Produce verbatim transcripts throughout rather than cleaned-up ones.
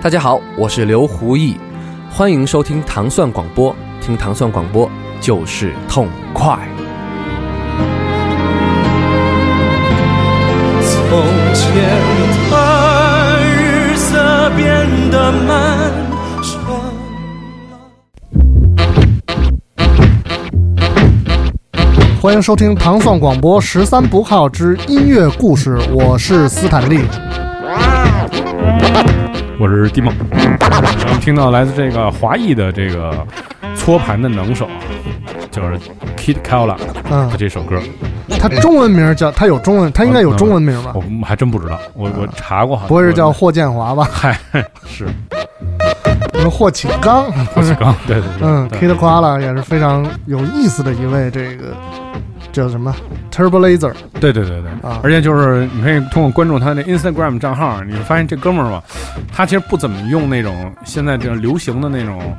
大家好，我是刘胡毅，欢迎收听糖蒜广播，听糖蒜广播就是痛快。从前的日色变得漫长了。欢迎收听糖蒜广播十三不靠之音乐故事，我是斯坦利。我是迪梦，我们听到来自这个华裔的这个搓盘的能手，就是 Kid Kowla， 他这首歌，他中文名叫，他有中文，他应该有中文名吧？我还真不知道，我我查过，不会是叫霍建华吧？嗨，是，霍启刚，霍启刚，对对对，嗯 ，Kid Kowla 也是非常有意思的一位这个。叫什么 Turbo Laser？ 对对对对、啊、而且就是你可以通过关注他的 Instagram 账号，你会发现这哥们儿吧，他其实不怎么用那种现在这流行的那种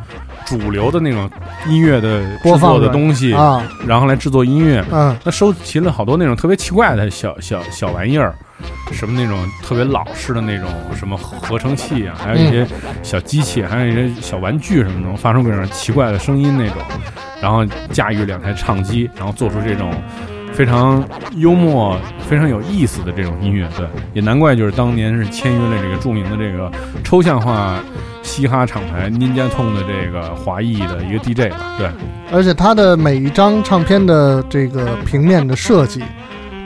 主流的那种音乐的播放的东西啊，然后来制作音乐。嗯，他收集了好多那种特别奇怪的小小小玩意儿，什么那种特别老式的那种什么合成器啊，还有一些小机器，还有一些小玩具什么的，发出各种奇怪的声音那种，然后驾驭两台唱机，然后做出这种非常幽默非常有意思的这种音乐。对，也难怪就是当年是签约了这个著名的这个抽象化嘻哈厂牌 Ninja Tong 的这个华裔的一个 D J 吧。对，而且他的每一张唱片的这个平面的设计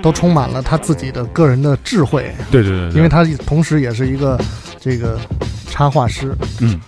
都充满了他自己的个人的智慧。对对 对, 对，因为他同时也是一个这个插画师。嗯，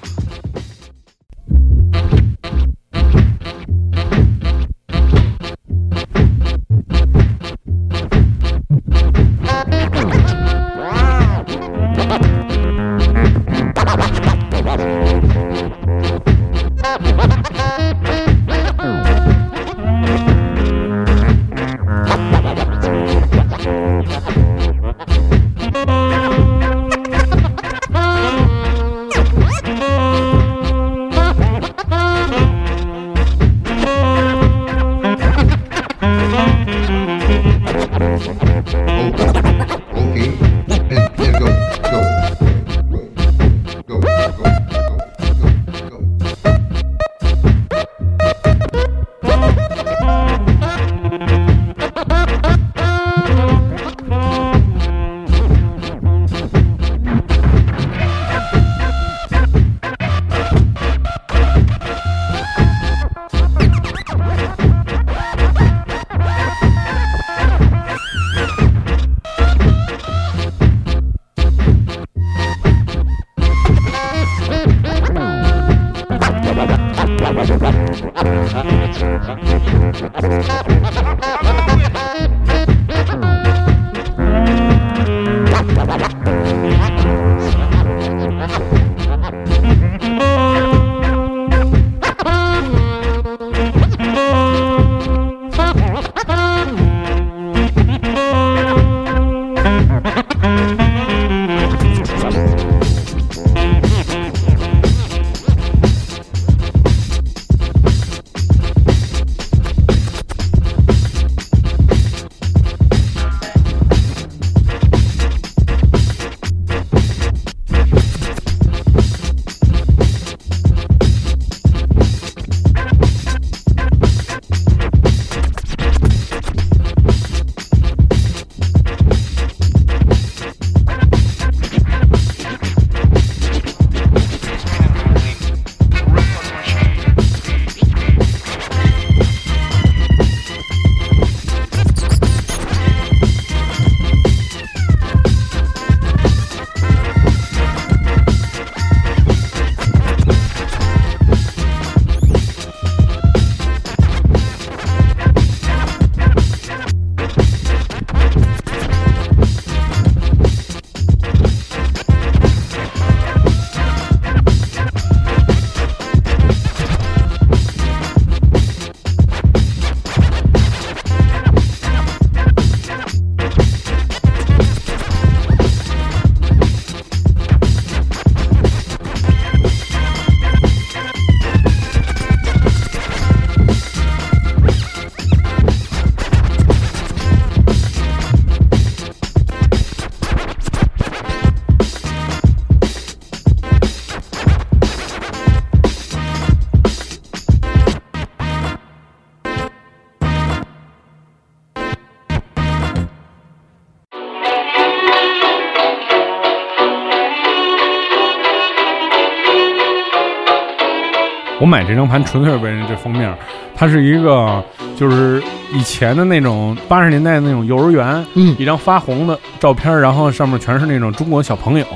我买这张盘纯粹为了这封面，它是一个就是以前的那种八十年代的那种幼儿园，嗯，一张发红的照片，然后上面全是那种中国小朋友，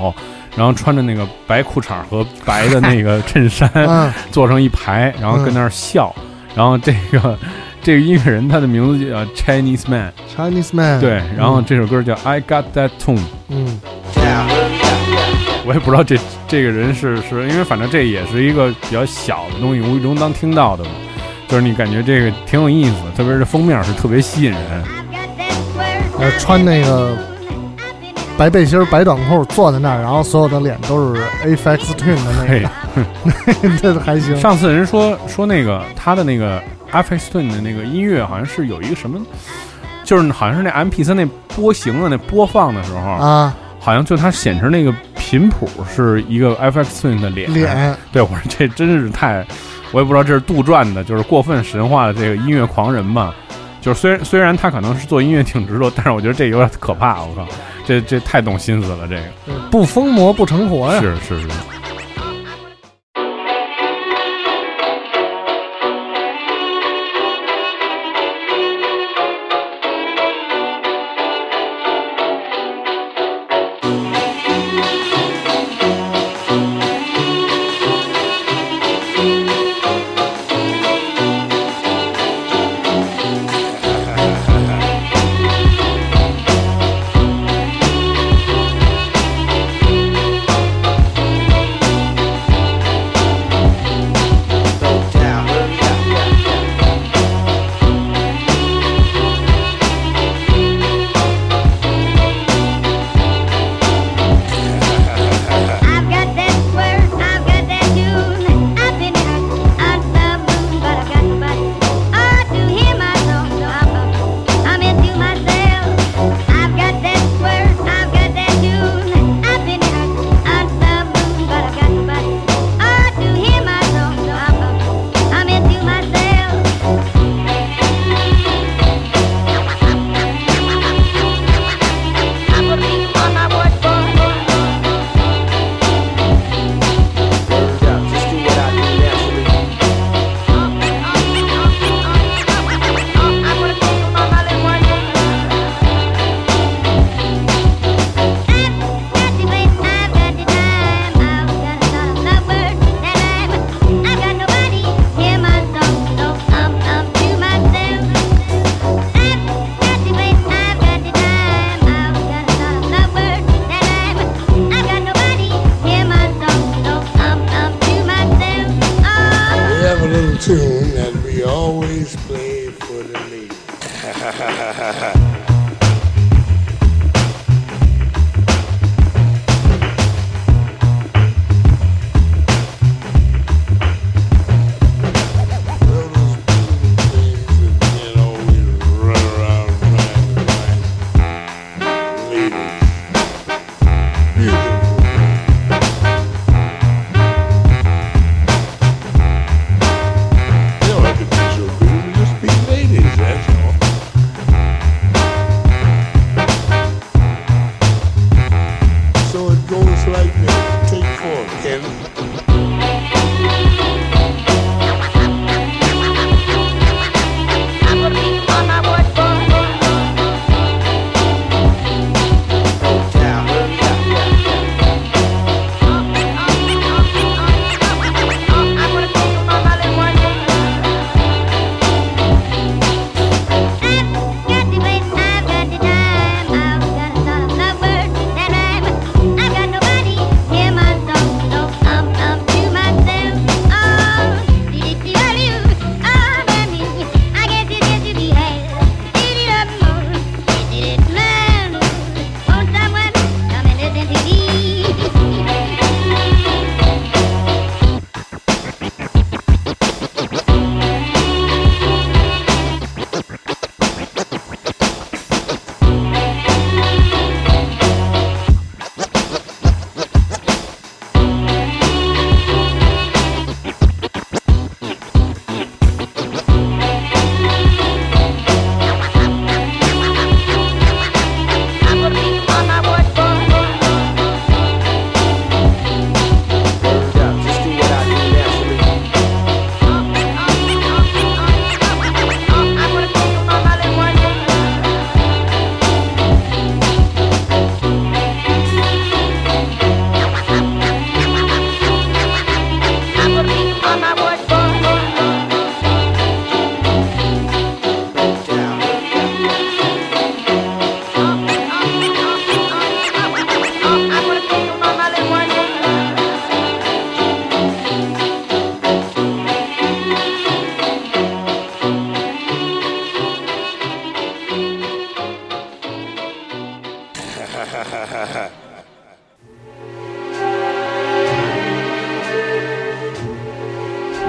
然后穿着那个白裤衩和白的那个衬衫，嗯，坐成一排，然后跟那儿笑，嗯，然后这个。这个音乐人他的名字叫 Chinese Man Chinese Man 对，然后这首歌叫 I got that tune， 嗯，我也不知道这这个人是是因为反正这也是一个比较小的东西，无意中当听到的嘛，就是你感觉这个挺有意思，特别是封面是特别吸引人，呃，穿那个白背心白短裤坐在那儿，然后所有的脸都是 A F X Twin 的那个这还行。上次人说说那个他的那个 A F X Twin 的那个音乐好像是有一个什么，就是好像是那 M P 三 那波形的那播放的时候啊，好像就它显示那个频谱是一个 A F X Twin 的脸脸。对，我说这真是太，我也不知道这是杜撰的，就是过分神话的这个音乐狂人吧。就是虽然虽然他可能是做音乐挺执着，但是我觉得这有点可怕，我靠，这这太动心思了，这个不疯魔不成活呀！是是是。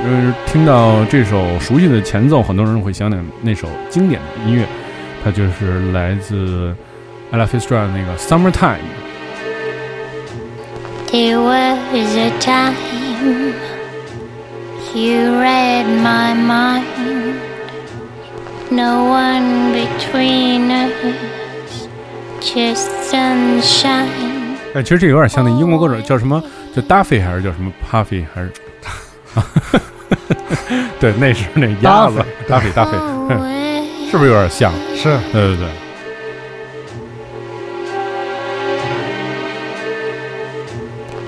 就是听到这首熟悉的前奏，很多人会想起那首经典的音乐，它就是来自 Ella Fitzgerald 那个 Summertime。 There was a time you read my mind, no one between us, just sunshine。 其实这有点像那英国歌手叫什么，叫 Duffy 还是叫什么 Puffy 还是对，那是那鸭子，大肥大肥，是不是有点像？是，对对对。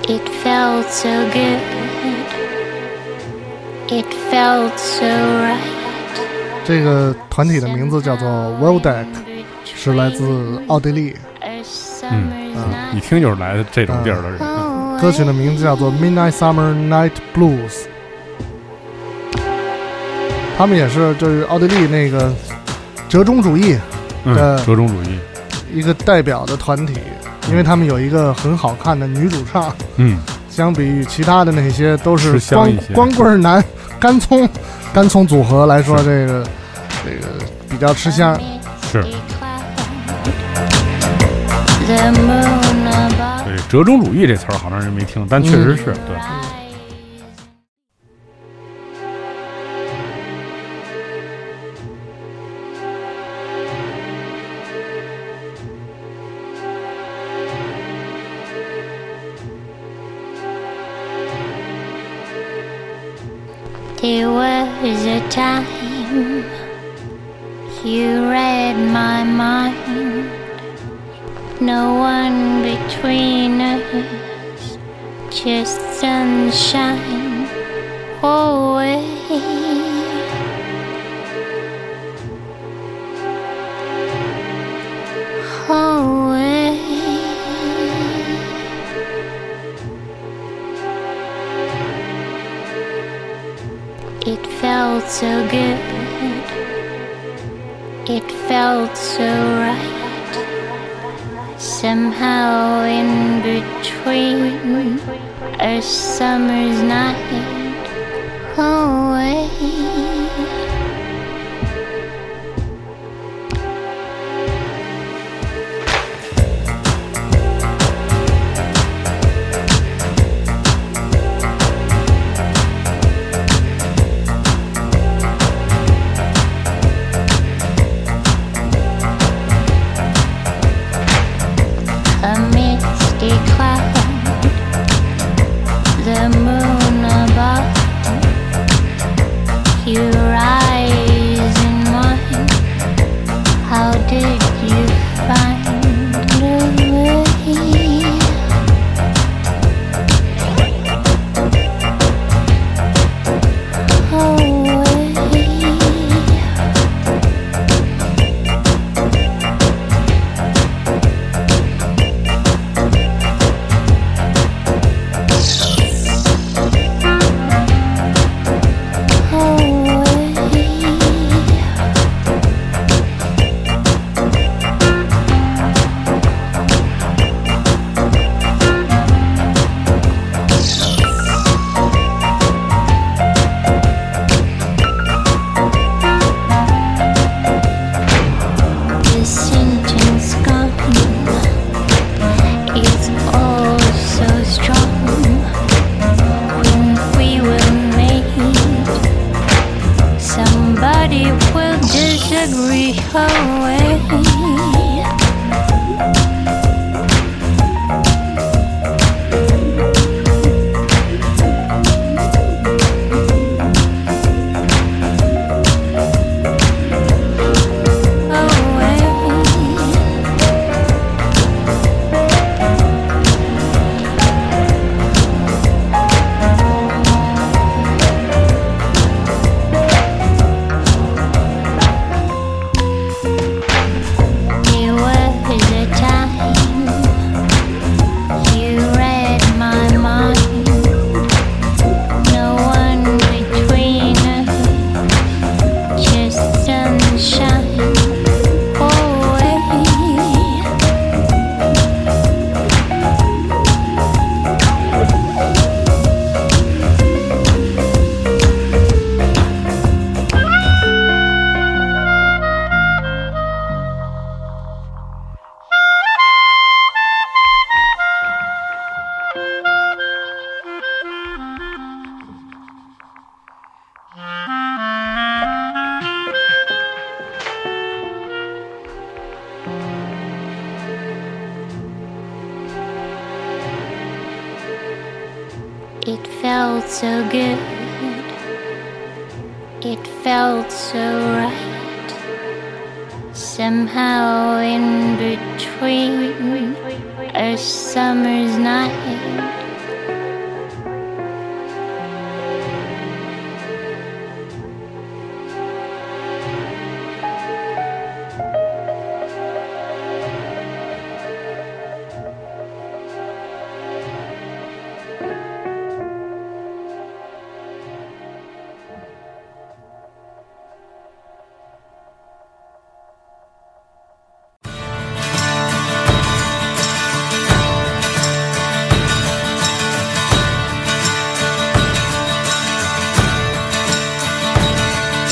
It felt so good, it felt so right。这个团体的名字叫做 WellDeck， 是来自奥地利。嗯嗯，一听就是来这种地儿的人。嗯、歌曲的名字叫做 Midnight Summer Night Blues。他们也是，就是奥地利那个折中主义的折中主义一个代表的团体，因为他们有一个很好看的女主唱。嗯，相比于其他的那些都是光光棍男、干葱干葱组合来说，这个这个比较吃香。是。对，折中主义这词儿好像人没听，但确实是、嗯、对。There was a time you read my mind, no one between us, just sunshine away. away.It felt so good, it felt so right, somehow in between a summer's night away. It felt so good. It felt so right. Somehow in between a summer's night.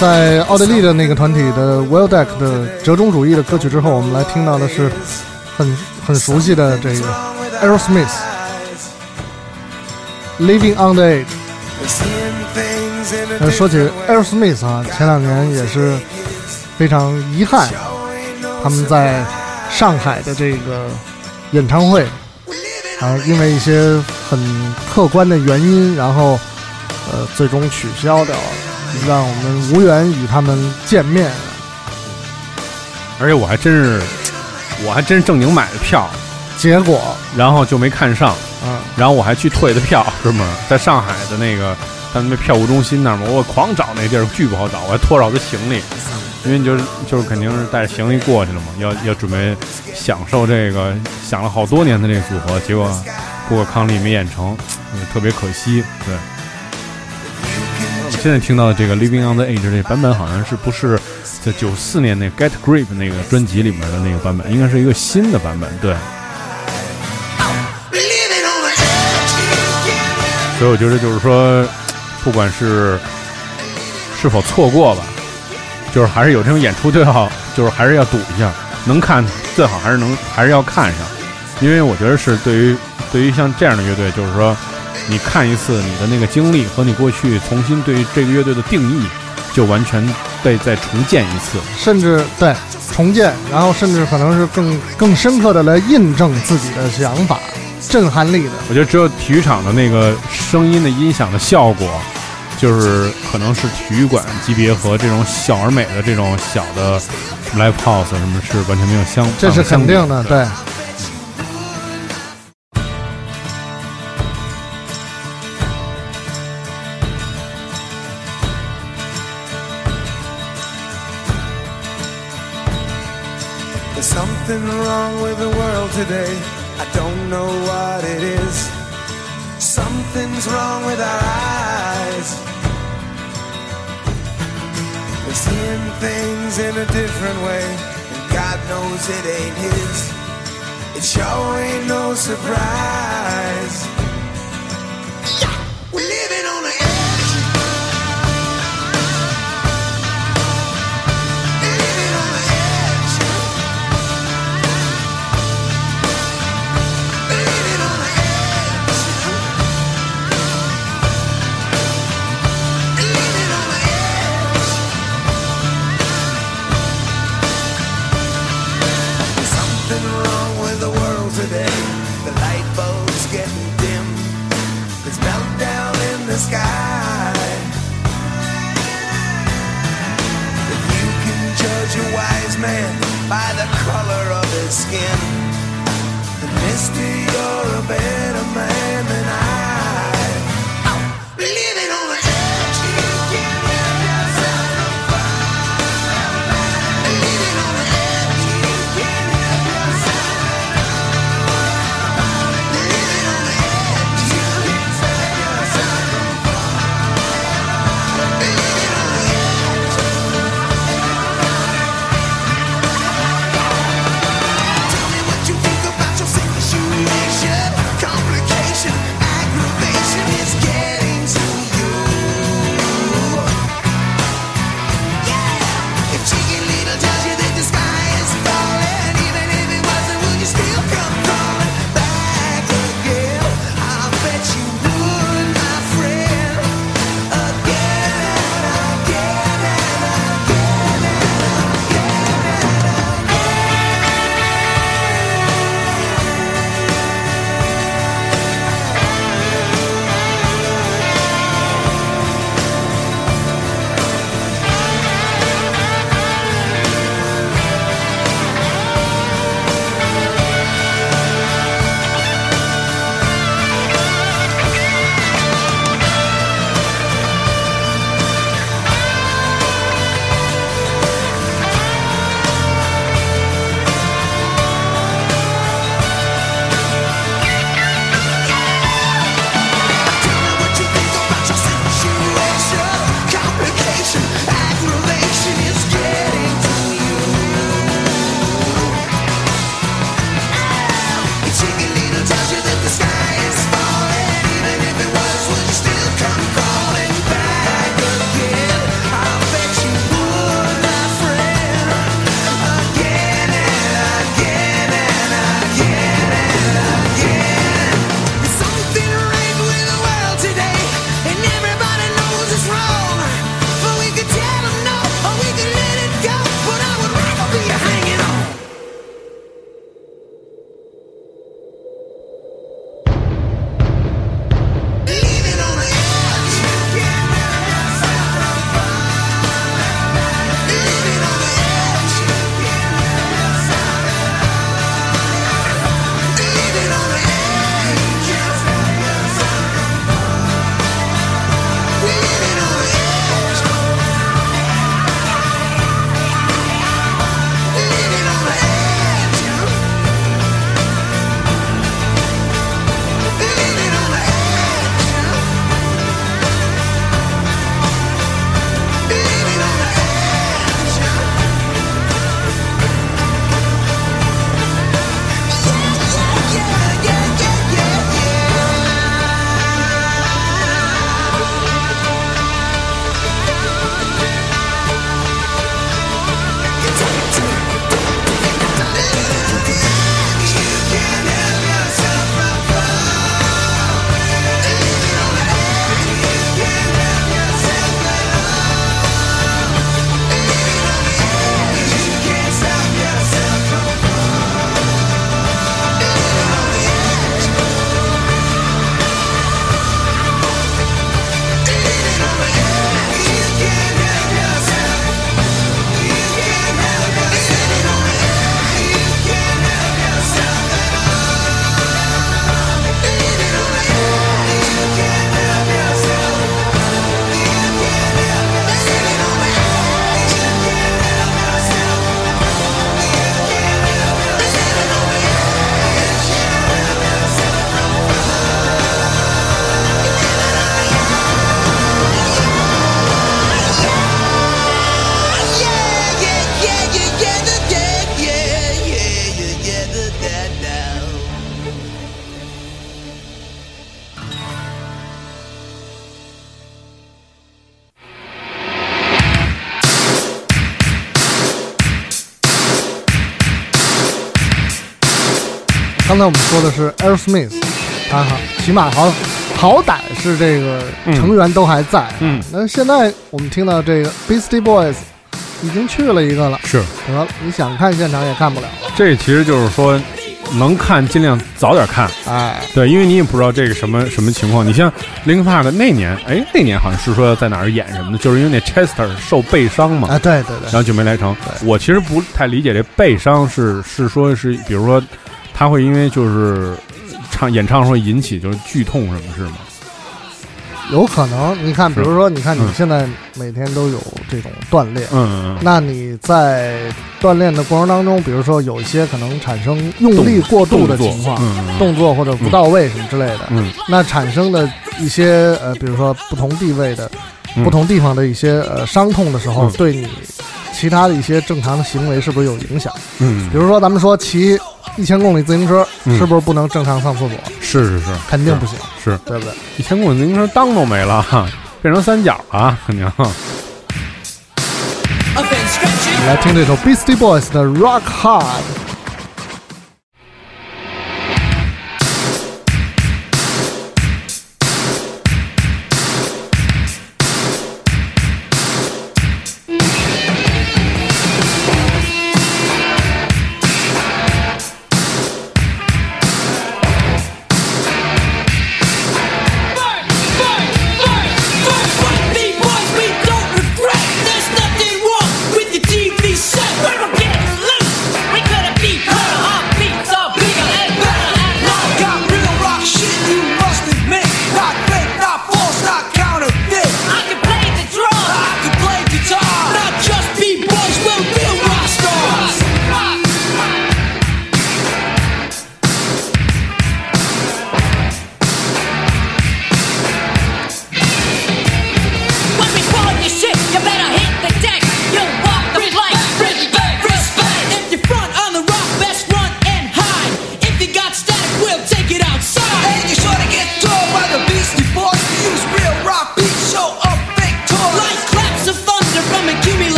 在奥地利的那个团体的 WellDeck 的折中主义的歌曲之后，我们来听到的是很很熟悉的这个 Aerosmith Living on the Edge。 呃，说起 Aerosmith 啊，前两年也是非常遗憾，他们在上海的这个演唱会啊，因为一些很客观的原因，然后呃最终取消掉了，让我们无缘与他们见面。而且我还真是我还真正经买的票，结果然后就没看上，嗯，然后我还去退的票，是吗？在上海的那个他们那票务中心那儿嘛，我狂找那地儿，巨不好找，我还拖着我的行李，因为就是就是肯定是带着行李过去了嘛，要要准备享受这个想了好多年的这个组合，结果不过康利没演成，嗯，特别可惜。对，现在听到的这个 Living on the Edge 这版本好像是不是在九四年那 Get Grip 那个专辑里面的那个版本，应该是一个新的版本。对，所以我觉得就是说不管是是否错过吧，就是还是有这种演出最好，就是还是要赌一下，能看最好还是能还是要看上，因为我觉得是对于对于像这样的乐队，就是说你看一次，你的那个经历和你过去重新对于这个乐队的定义就完全被再重建一次，甚至对重建，然后甚至可能是更更深刻的来印证自己的想法，震撼力的。我觉得只有体育场的那个声音的音响的效果，就是可能是体育馆级别和这种小而美的这种小的 live house 什么是完全没有相，这是肯定的。对，Today, I don't know what it is. Something's wrong with our eyes. We're seeing things in a different way, and God knows it ain't his. It sure ain't no surprise. Yeah, we're living on the edge.Today, the light bulb's getting dim. 刚才我们说的是 Aerosmith， 啊，起码好好歹是这个成员都还在。嗯，那现在我们听到这个 Beastie Boys 已经去了一个了，是，你想看现场也看不了。这其实就是说，能看尽量早点看，哎，对，因为你也不知道这个什么什么情况。你像 Link Park 的那年，哎，那年好像是说在哪儿演什么的，就是因为那 Chester 受背伤嘛，啊，对对对，然后就没来成。我其实不太理解这背伤是是说是，比如说他会因为就是唱演唱会引起就是剧痛什么是吗？有可能，你看，比如说，你看你现在每天都有这种锻炼，嗯，那你在锻炼的过程当中，比如说有一些可能产生用力过度的情况，动 作,、嗯、动作或者不到位什么之类的，嗯，那产生的一些呃，比如说不同地位的、嗯、不同地方的一些呃伤痛的时候、嗯，对你其他的一些正常的行为是不是有影响？嗯，比如说咱们说骑一千公里自行车、嗯、是不是不能正常上厕所？是是是，肯定不行，是对不对？一千公里自行车裆都没了，变成三角了，肯定。你来听这首 Beastie Boys 的 Rock Hard。We could have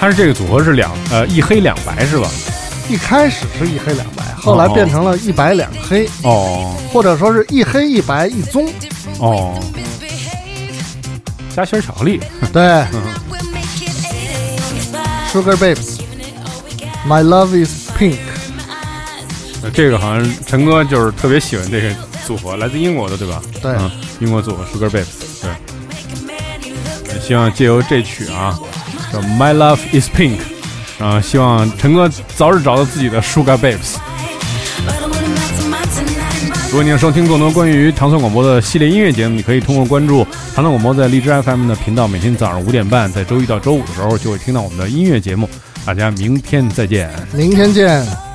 它是这个组合是两呃一黑两白是吧？一开始是一黑两白，后来变成了一白两黑哦，或者说是一黑一白一棕哦，加些巧克力对、嗯、Sugar Babes My Love is Pink， 这个好像陈哥就是特别喜欢这个组合，来自英国的对吧？对、嗯、英国组合 Sugar Babes， 对，希望借由这曲啊叫 My Love is Pink，啊、希望陈哥早日找到自己的 Sugar Babes。 如果你要收听更多关于唐宋广播的系列音乐节目，你可以通过关注唐宋广播在荔枝 F M 的频道，每天早上五点半在周一到周五的时候就会听到我们的音乐节目。大家明天再见，明天见。